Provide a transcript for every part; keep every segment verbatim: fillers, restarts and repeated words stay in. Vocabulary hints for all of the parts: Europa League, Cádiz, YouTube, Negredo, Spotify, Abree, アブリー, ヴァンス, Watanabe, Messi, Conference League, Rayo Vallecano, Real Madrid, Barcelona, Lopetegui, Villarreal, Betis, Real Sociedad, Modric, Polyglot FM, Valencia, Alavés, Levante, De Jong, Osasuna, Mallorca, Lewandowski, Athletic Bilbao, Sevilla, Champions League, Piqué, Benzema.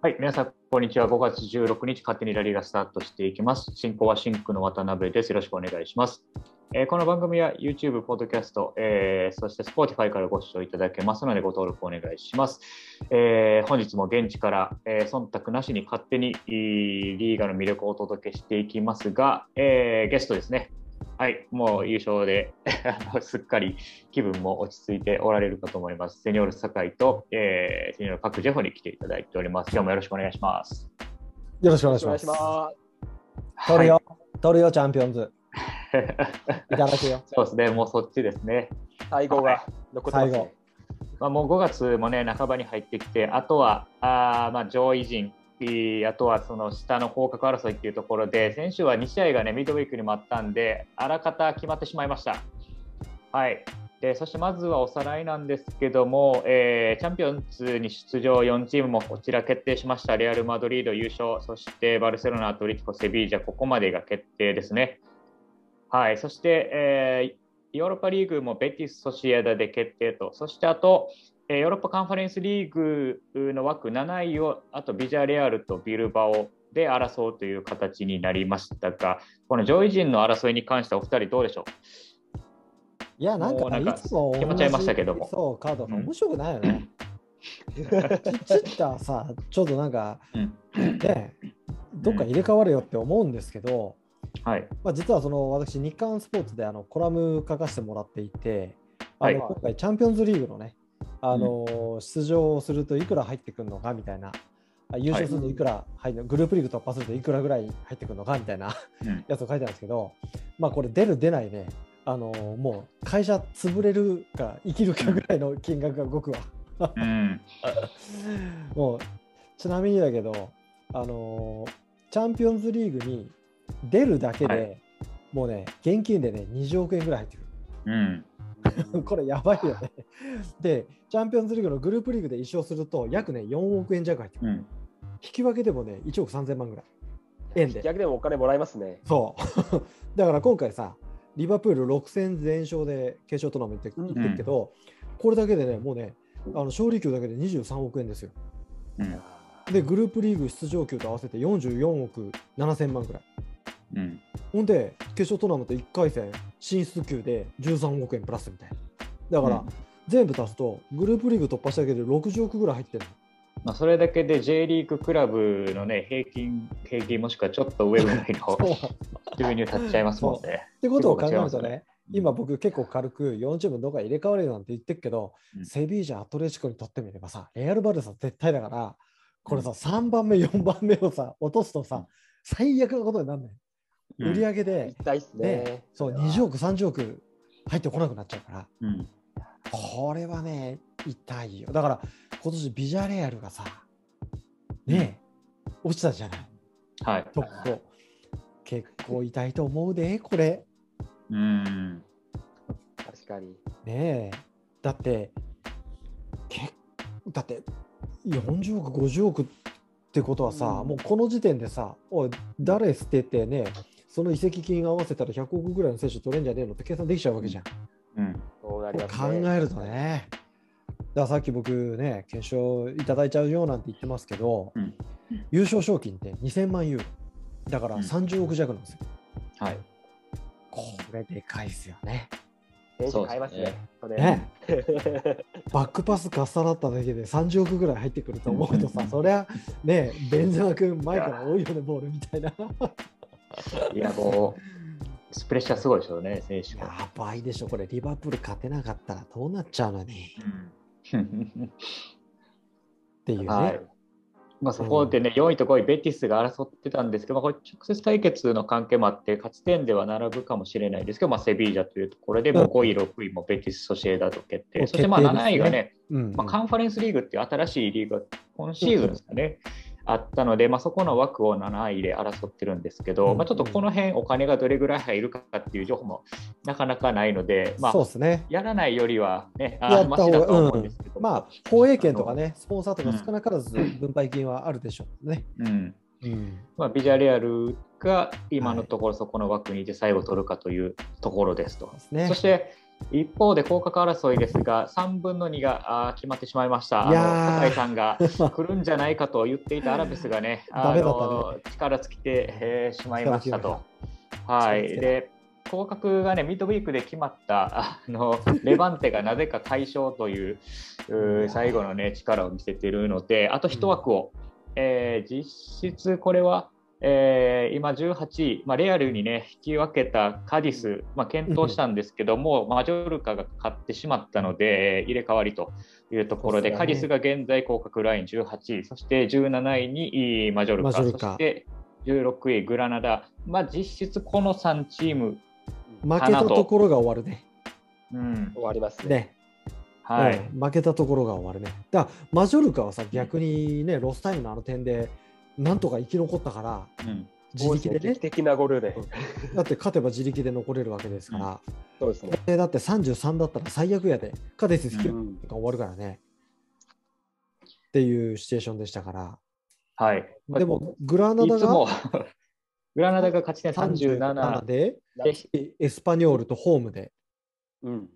はい、皆さんこんにちは。ごがつじゅうろくにち勝手にラリーがスタートしていきます。進行はシンクの渡辺です。よろしくお願いします。えー、この番組は YouTube、Podcast、えー、そして Spotify からご視聴いただけますのでご登録お願いします。えー、本日も現地から、えー、忖度なしに勝手にリーガの魅力をお届けしていきますが、えー、ゲストですね。はい、もう優勝ですっかり気分も落ち着いておられるかと思います。セニョール酒井と、えー、セニョールパクジェフに来ていただいております。今日もよろしくお願いします。よろしくお願いします。取るよ、はい、取るよチャンピオンズいただくよ。そうですね、もうそっちですね。最後が残ってますね。まあ、もうごがつもね、半ばに入ってきて、あとはあまあ上位陣、あとはその下の降格争いっていうところで、先週はにしあいがね、ミッドウィークにもあったんで、あらかた決まってしまいました。はい。で、そしてまずはおさらいなんですけども、えー、チャンピオンズに出場よんチームもこちら決定しました。レアル・マドリード優勝、そしてバルセロナ、アトレティコ、セビージャ、ここまでが決定ですね。はい、そして、えー、ヨーロッパリーグもベティス・ソシエダで決定と、そしてあと、えー、ヨーロッパカンファレンスリーグの枠なないを、あとビジャレアルとビルバオで争うという形になりましたが、この上位陣の争いに関してはお二人どうでしょう？いや、なんか、なんかいつも決まっちゃいましたけども、そうカードが面白くないよね。うん、ちっちゃさ、ちょっとなんか、うん、ね、どっか入れ替わるよって思うんですけど、うんはい、まあ、実はその私、日刊スポーツであのコラム書かせてもらっていて、あの今回、チャンピオンズリーグのね、あの出場をするといくら入ってくるのかみたいな、優勝するといくら入るの、グループリーグ突破するといくらぐらい入ってくるのかみたいなやつを書いてあるんですけど、まあ、これ、出る、出ないね、あのもう会社潰れるか、生きるかぐらいの金額が動くわ。もうちなみにだけど、あのチャンピオンズリーグに出るだけで、はい、もうね、現金でね、にじゅうおくえんぐらい入ってくる。うん、これやばいよね。で、チャンピオンズリーグのグループリーグで一勝すると、約ね、よんおくえん弱入ってくる。うん、引き分けでもね、いちおくさんぜんまんぐらい。円で。引き分けでもお金もらえますね。そう。だから今回さ、リバプールろくせんぜんしょうで決勝トーナメント行ってるけど、うん、これだけでね、もうね、あの勝利給だけでにじゅうさんおくえんですよ。うん、で、グループリーグ出場給と合わせてよんじゅうよんおくななせんまんぐらい。うん、ほんで決勝トーナメントいっかいせん進出級でじゅうさんおくえんプラスみたいな。だから、うん、全部足すとグループリーグ突破しただけでろくじゅうおくぐらい入ってる。まあ、それだけで J リーグクラブのね、平均平均もしくはちょっと上ぐらいの収入立っちゃいますもんね。ってことを考えるとね、今僕結構軽くよんチームどっか入れ替わるなんて言ってるけど、うん、セビージャ、アトレチコにとってみればさ、レアルバルサ絶対だから、これさ、さんばんめよんばんめをさ落とすとさ、最悪なことになんない。売り上げで、うんね、そうにじゅうおくさんじゅうおく入ってこなくなっちゃうから、うん、これはね、痛いよ。だから今年ビジャレアルがさ、ね、うん、落ちたじゃない、はい、ちょっと結構痛いと思うでこれ。うん、確かにねえ、だってけだってよんじゅうおくごじゅうおくってことはさ、うん、もうこの時点でさ、おい誰捨ててね、その移籍金合わせたらひゃくおくぐらいの選手取れんじゃねえのって計算できちゃうわけじゃん。うん、そうなりますね。考えるとね。だからさっき僕ね、決勝いただいちゃうよなんて言ってますけど、うん、優勝賞金ってにせんまんユーロだからさんじゅうおくじゃくなんですよ。うん、はい。これでかいですよね。選手買いますね。そうですね。ねバックパス重なっただけでさんじゅうおくぐらい入ってくると思うとさ、そりゃね、ベンゼマ君前から多いよねボールみたいな。いや、もうプレッシャーすごいでしょうね、選手。やばいでしょ、これ。リバプール勝てなかったらどうなっちゃうのに。うん、っていうね。はい、まあ、そこでね、うん、よんいとごいベティスが争ってたんですけど、まあ、これ直接対決の関係もあって勝ち点では並ぶかもしれないですけど、まあ、セビージャというところでもごい、ろくいもベティス・ソシエダと決定、うん、そしてまあなないがね、うんうん、まあ、カンファレンスリーグっていう新しいリーグが今シーズンですかね、うん、あったので、まあ、そこの枠をなないで争ってるんですけど、うんうん、まあ、ちょっとこの辺お金がどれぐらい入るかっていう情報もなかなかないので、まあ、そうですね、やらないよりはね、あマシだと思うんですけど、うん、まあ、放映権とかね、スポンサーとか少なからず分配金、うんはあるでしょうね。うんうん、まあ、ビジャレアルが今のところそこの枠にいて最後取るかというところですと。はい、そして一方で降格争いですがさんぶんのにが決まってしまいました。酒井さんが来るんじゃないかと言っていたアラベスがね、あのね力尽きて、えー、しまいましたと。はい、で降格がねミッドウィークで決まったあのレバンテがなぜか快勝とい う, う最後の、ね、力を見せているので、あといち枠を、うんえー、実質これはえー、今じゅうはちい、まあ、レアルに、ね、引き分けたカディス、まあ、検討したんですけども、うん、マジョルカが勝ってしまったので入れ替わりというところ で, で、ね、カディスが現在降格ラインじゅうはちい、そしてじゅうなないにマジョル カ, ジョルカそしてじゅうろくいグラナダ、まあ、実質このさんチームかなと。負けたところが終わるね、うん、終わりますね、ねはいうん、負けたところが終わるね。だからマジョルカはさ逆に、ね、ロスタイムのあの点でなんとか生き残ったから、うん、自力でね劇的なゴールで、うん、だって勝てば自力で残れるわけですから、うん、そうですね。だってさんじゅうさんだったら最悪やでカディス引き分けが終わるからね、うん、っていうシチュエーションでしたから。はいでもグラナダがいつもグラナダが勝ち点さんじゅうななでエスパニョールとホームで、うん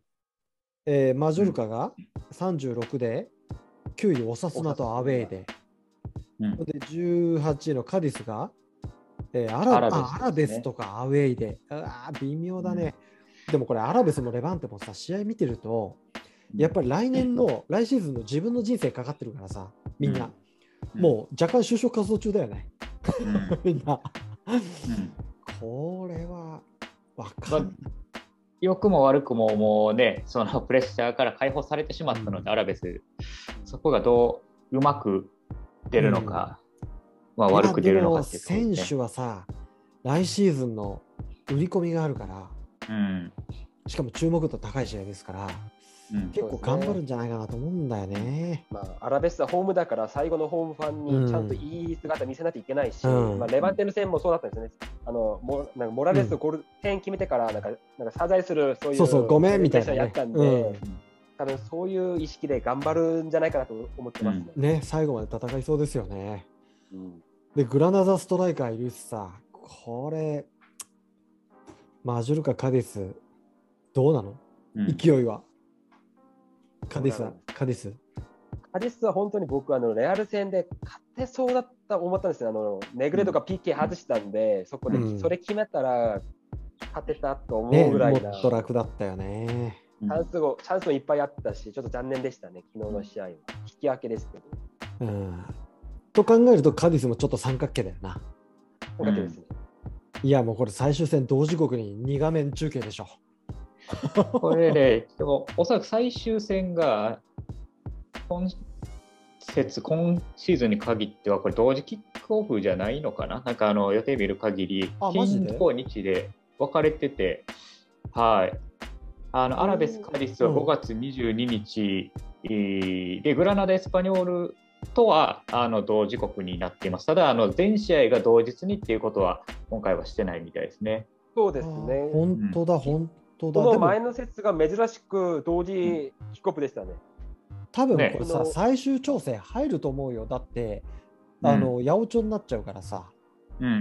えー、マジョルカがさんじゅうろくできゅういオサスナとアウェーで、うん、でじゅうはちいのカディスが、えー、ア, ラ ア, ラベス、ね、アラベスとかアウェイであ微妙だね、うん、でもこれアラベスもレバンテもさ試合見てるとやっぱり来年の来シーズンの自分の人生かかってるからさみんな、うん、もう若干就職活動中だよね、うん、みんなこれは分かんない。良くも悪くももうねそのプレッシャーから解放されてしまったので、うん、アラベスそこがどううまく出るのか、うんまあ、悪く出るのかっていうところで、ね、選手はさ来シーズンの売り込みがあるから、うん、しかも注目度高い試合ですから、うん、結構頑張るんじゃないかなと思うんだよね、まあ、アラベスはホームだから最後のホームファンにちゃんといい姿見せなきゃいけないし、うんまあ、レバンテの戦もそうだったんですね。あの モ, なんかモラレスゴール点決めてからなんかなんか謝罪するそういうそうそうごめんみたいな、ね、やったんで、うん多分そういう意識で頑張るんじゃないかなと思ってますね。うん、ね最後まで戦いそうですよね。うん、でグラナダストライカーいるしさこれマジョルカカディスどうなの、うん、勢いはカディスカディスカディスは本当に僕あのレアル戦で勝てそうだった思ったんですよ。あのネグレとか ピーケー 外したんで、うん、そこで、うん、それ決めたら勝てたと思うぐらいな、ね、もっと楽だったよね。チャンスをチャンスもいっぱいあったしちょっと残念でしたね昨日の試合は、うん、引き分けですけど、うん、と考えるとカディスもちょっと三角形だよな。三角形ですね、うん、いやもうこれ最終戦同時刻にに画面中継でしょこれねでもおそらく最終戦が今節今シーズンに限ってはこれ同時キックオフじゃないのかな。なんかあの予定見る限り金と日で分かれててはいあのアラベスカディスはごがつにじゅうににち、うん、でグラナダエスパニョールとはあの同時刻になっています。ただあの全試合が同日にっていうことは今回はしてないみたいですね。そうですね本当だ本当だ、うん、この前の節が珍しく同時帰国でしたね、うん、多分これさ、ね、最終調整入ると思うよ。だってあの、うん、八百長になっちゃうからさ、うんうんうんう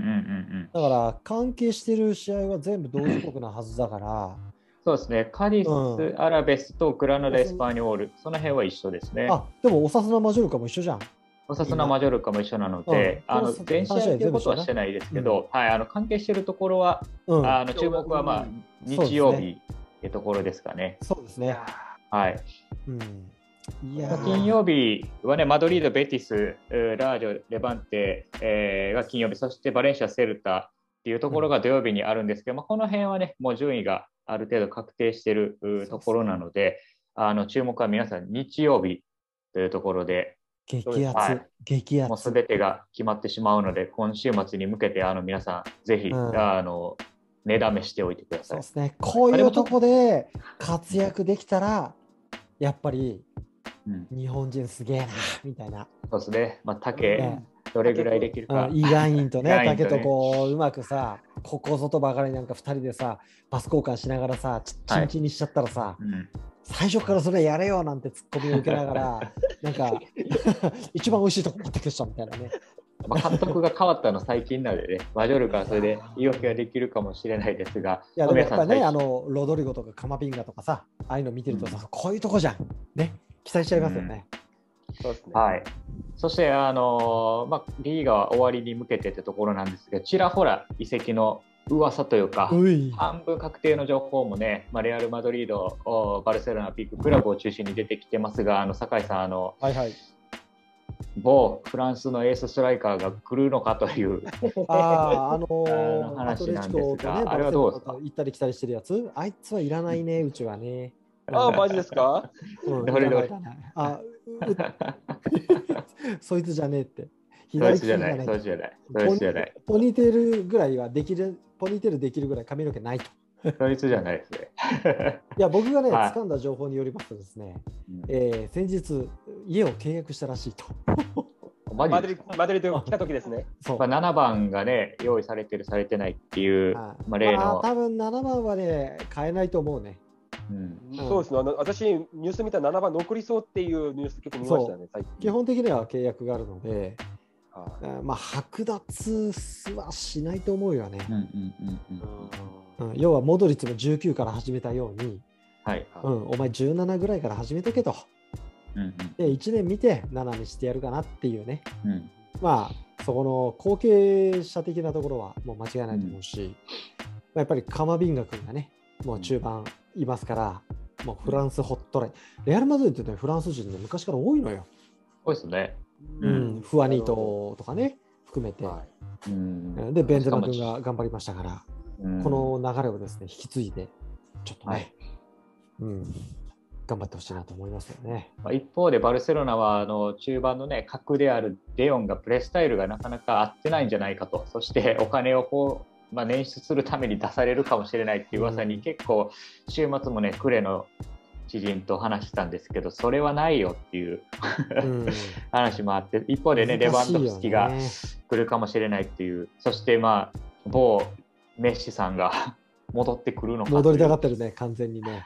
ん、だから関係してる試合は全部同時刻なはずだからそうですねカディス、うん、アラベスとグラナダエスパニョールその辺は一緒ですね。あでもオサスナマジョルカも一緒じゃん。オサスナマジョルカも一緒なので、うん、あの全試合ということはしてないですけど、うんはい、あの関係しているところは、うん、あの注目は、まあうん、日曜日というところですかね。そうですねはい、うんいや金曜日は、ね、マドリード、ベティス、ラージョ、レバンテ、えー、が金曜日そしてバレンシア、セルタっていうところが土曜日にあるんですけど、うんまあ、この辺はねもう順位がある程度確定しているところなので、あの注目は皆さん日曜日というところで激アツ、はい、激アツもうすべてが決まってしまうので今週末に向けてあの皆さんぜひ、うん、あの寝だめしておいてください。そうですねこういうとこで活躍できたらやっぱり日本人すげえな、うん、みたいな。そうですねまあ竹どれぐらいできるか、うん、イガインとね竹とこううまくさここ外ばかりなんかふたりでさパス交換しながらさチンチンにしちゃったらさ、はいうん、最初からそれやれよなんてツッコミを受けながらなんか一番おいしいとこ持ってきましたみたいなねまあ、監督が変わったの最近なのでね、マジョルカはそれで言い訳ができるかもしれないですが、いやでもやっぱね、あのロドリゴとかカマビンガとかさ、ああいうの見てるとさ、うん、こういうとこじゃん、ね、期待しちゃいますよね。うん、そうですね、はい、そして、あのーまあ、リーガは終わりに向けてってところなんですが、ちらほら移籍の噂というか、う半分確定の情報もね、まあ、レアル・マドリード、バルセロナ、ピーククラブを中心に出てきてますが、あの酒井さん、あの、はいはい、某フランスのエースストライカーが来るのかというああのー、話なんですが、ね、あれはどうですか？行ったり来たりしてるやつ、あいつはいらないね、うちはね。ああ、マジですか？うん、どれどれあそいつじゃねえって。左利きじゃない。そうじゃない。そうじゃない。ポニーテールぐらいはできる、ポニーテールできるぐらい髪の毛ないと。そういつじゃないですね。いや、僕がね、掴んだ情報によりますとですね、えー、先日、家を契約したらしいと。マドリード来た時ですね。そう、ななばんがね、用意されてる、されてないっていう、まあ、例の。多分ななばんはね、買えないと思うね。うん、そうですね、あの私、ニュース見たらななばん残りそうっていうニュース結構見ましたね、最近。基本的には契約があるので。あまあ、剥奪はしないと思うよね。要はモドリッチもじゅうきゅうから始めたように、はいうん、お前じゅうななぐらいから始めとけと、うんうん、でいちねん見てななにしてやるかなっていうね、うん、まあそこの後継者的なところはもう間違いないと思うし、うんまあ、やっぱりカマビンガ君がねもう中盤いますから、うん、もうフランスホットラインレアル・マドリードって、ね、フランス人で昔から多いのよ。多いですね。うん、フアニートとかね含めて、はいうん、でベンゼマ君が頑張りましたから、うん、この流れをですね引き継いでちょっとね、はいうん、頑張ってほしいなと思いますよね。一方でバルセロナはあの中盤のね核であるデヨンがプレースタイルがなかなか合ってないんじゃないかと、そしてお金をこうまあ、捻出するために出されるかもしれないっていう噂に、うん、結構週末もねクレの知人と話したんですけど、それはないよっていう話もあって、一方でね、レバンドフスキが来るかもしれないっていう、そしてまあ某メッシさんが戻ってくるのか、戻りたがってるね、完全にね。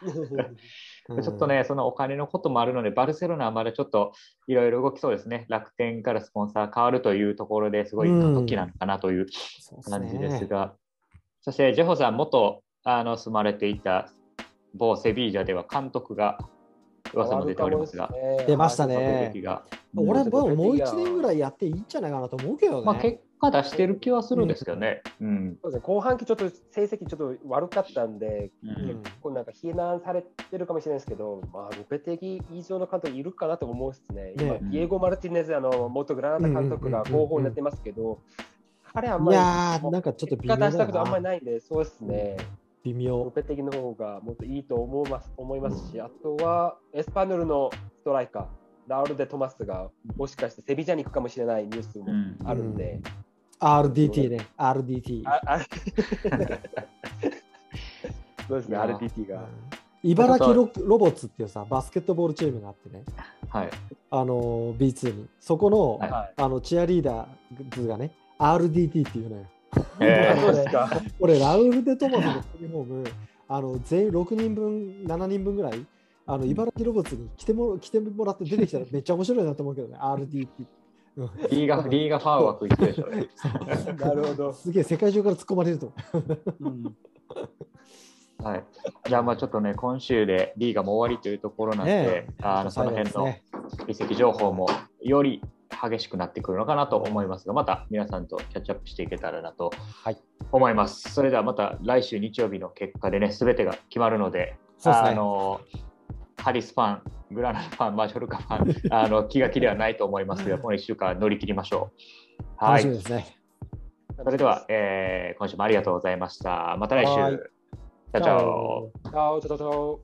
ちょっとね、そのお金のこともあるので、バルセロナはまだちょっといろいろ動きそうですね。楽天からスポンサー変わるというところですごい過渡期なのかなという感じですが、そしてジェホさん元あの住まれていた。某セビージャでは監督が噂も出ておりますが、出ましたね。俺ももういちねんぐらいやっていいんじゃないかなと思うけどね。まあ結果出してる気はするんですけどね。後半期ちょっと成績ちょっと悪かったんで、うん、結構なんか非難されてるかもしれないですけど、まあロペテギ以上の監督いるかなと思うんですね。今ディエゴ・マルティネズあの元グラナダ監督が候補になってますけど、彼はあんまり結果出したことあんまりないんで、そうですね。微妙ロペテギの方がもっといいと思います、思いますし、あとはエスパニョルのストライカーラウル・デ・トマスがもしかしてセビジャに行くかもしれないニュースもあるんで、うん、アールディーティー ね アールディーティー そうですね アールディーティー が茨城 ロ, ロボッツっていうさバスケットボールチームがあってね、はい、あの ビーツー にそこ の,、はい、あのチアリーダーがね アールディーティー っていうのよ。俺ラウル・デ・トマスのユニフォームあの全ろくにんぶんななにんぶんぐらいあの茨城ロボッツに来て も, 来てもらって出てきたらめっちゃ面白いなと思うけどね。 アールディーティー リーガファー枠行ってでしょ。なるほど。すげえ世界中から突っ込まれると思う、はい、じゃあまあちょっとね今週でリーガも終わりというところなんで、あのその辺の移籍情報もより激しくなってくるのかなと思いますが、また皆さんとキャッチアップしていけたらなと思います、はい、それではまた来週日曜日の結果でね全てが決まるの で, で、ね、あのハリスファングラナダファンマジョルカファンあの気が気ではないと思いますがこのいっしゅうかん乗り切りましょう。はい、楽しみですね。それでは、えー、今週もありがとうございました。また来週。チャオチャオ。